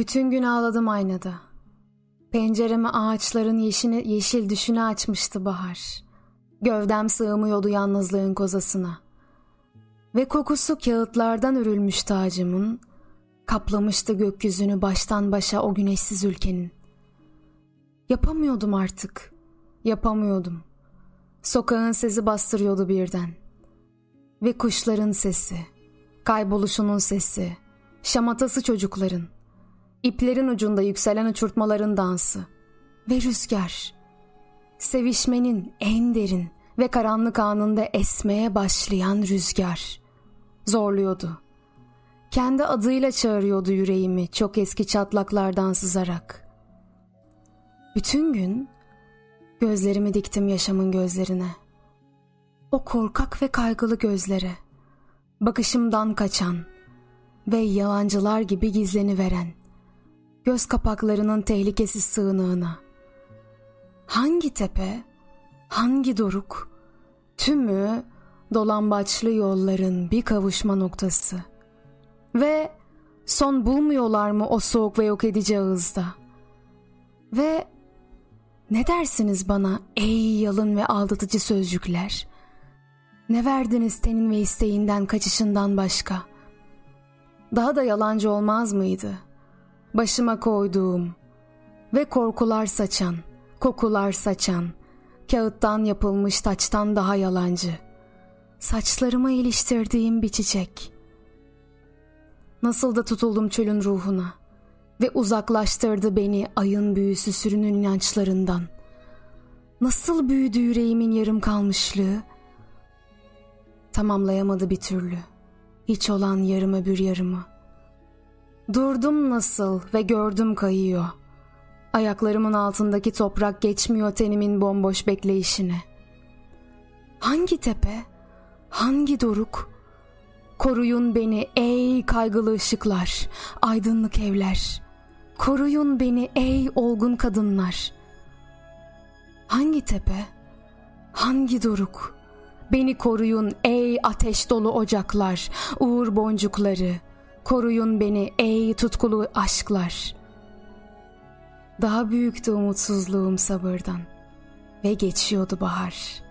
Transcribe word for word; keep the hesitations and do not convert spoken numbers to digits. Bütün gün ağladım aynada. Pencereme ağaçların yeşini, yeşil düşünü açmıştı bahar. Gövdem sığmıyordu yalnızlığın kozasına. Ve kokusu kağıtlardan örülmüştü ağacımın. Kaplamıştı gökyüzünü baştan başa o güneşsiz ülkenin. Yapamıyordum artık. Yapamıyordum. Sokağın sesi bastırıyordu birden. Ve kuşların sesi, kayboluşunun sesi, şamatası çocukların, iplerin ucunda yükselen uçurtmaların dansı ve rüzgar. Sevişmenin en derin ve karanlık anında esmeye başlayan rüzgar. Zorluyordu. Kendi adıyla çağırıyordu yüreğimi çok eski çatlaklardan sızarak. Bütün gün gözlerimi diktim yaşamın gözlerine. O korkak ve kaygılı gözlere, bakışımdan kaçan ve yalancılar gibi gizleniveren, göz kapaklarının tehlikesiz sığınağına. Hangi tepe, hangi doruk, tümü dolambaçlı yolların bir kavuşma noktası. Ve son bulmuyorlar mı o soğuk ve yok edici ağızda? Ve ne dersiniz bana ey yalın ve aldatıcı sözcükler? Ne verdiniz tenin ve isteğinden, kaçışından başka? Daha da yalancı olmaz mıydı? Başıma koyduğum ve korkular saçan, kokular saçan, kağıttan yapılmış taçtan daha yalancı, saçlarıma iliştirdiğim bir çiçek. Nasıl da tutuldum çölün ruhuna ve uzaklaştırdı beni ayın büyüsü sürünün inançlarından. Nasıl büyüdü yüreğimin yarım kalmışlığı, tamamlayamadı bir türlü hiç olan yarımı bir yarımı. Durdum nasıl ve gördüm kayıyor. Ayaklarımın altındaki toprak geçmiyor tenimin bomboş bekleyişine. Hangi tepe, hangi doruk? Koruyun beni ey kaygılı ışıklar, aydınlık evler. Koruyun beni ey olgun kadınlar. Hangi tepe, hangi doruk? Beni koruyun ey ateş dolu ocaklar, uğur boncukları. Koruyun beni ey tutkulu aşklar. Daha büyüktü umutsuzluğum sabırdan ve geçiyordu bahar.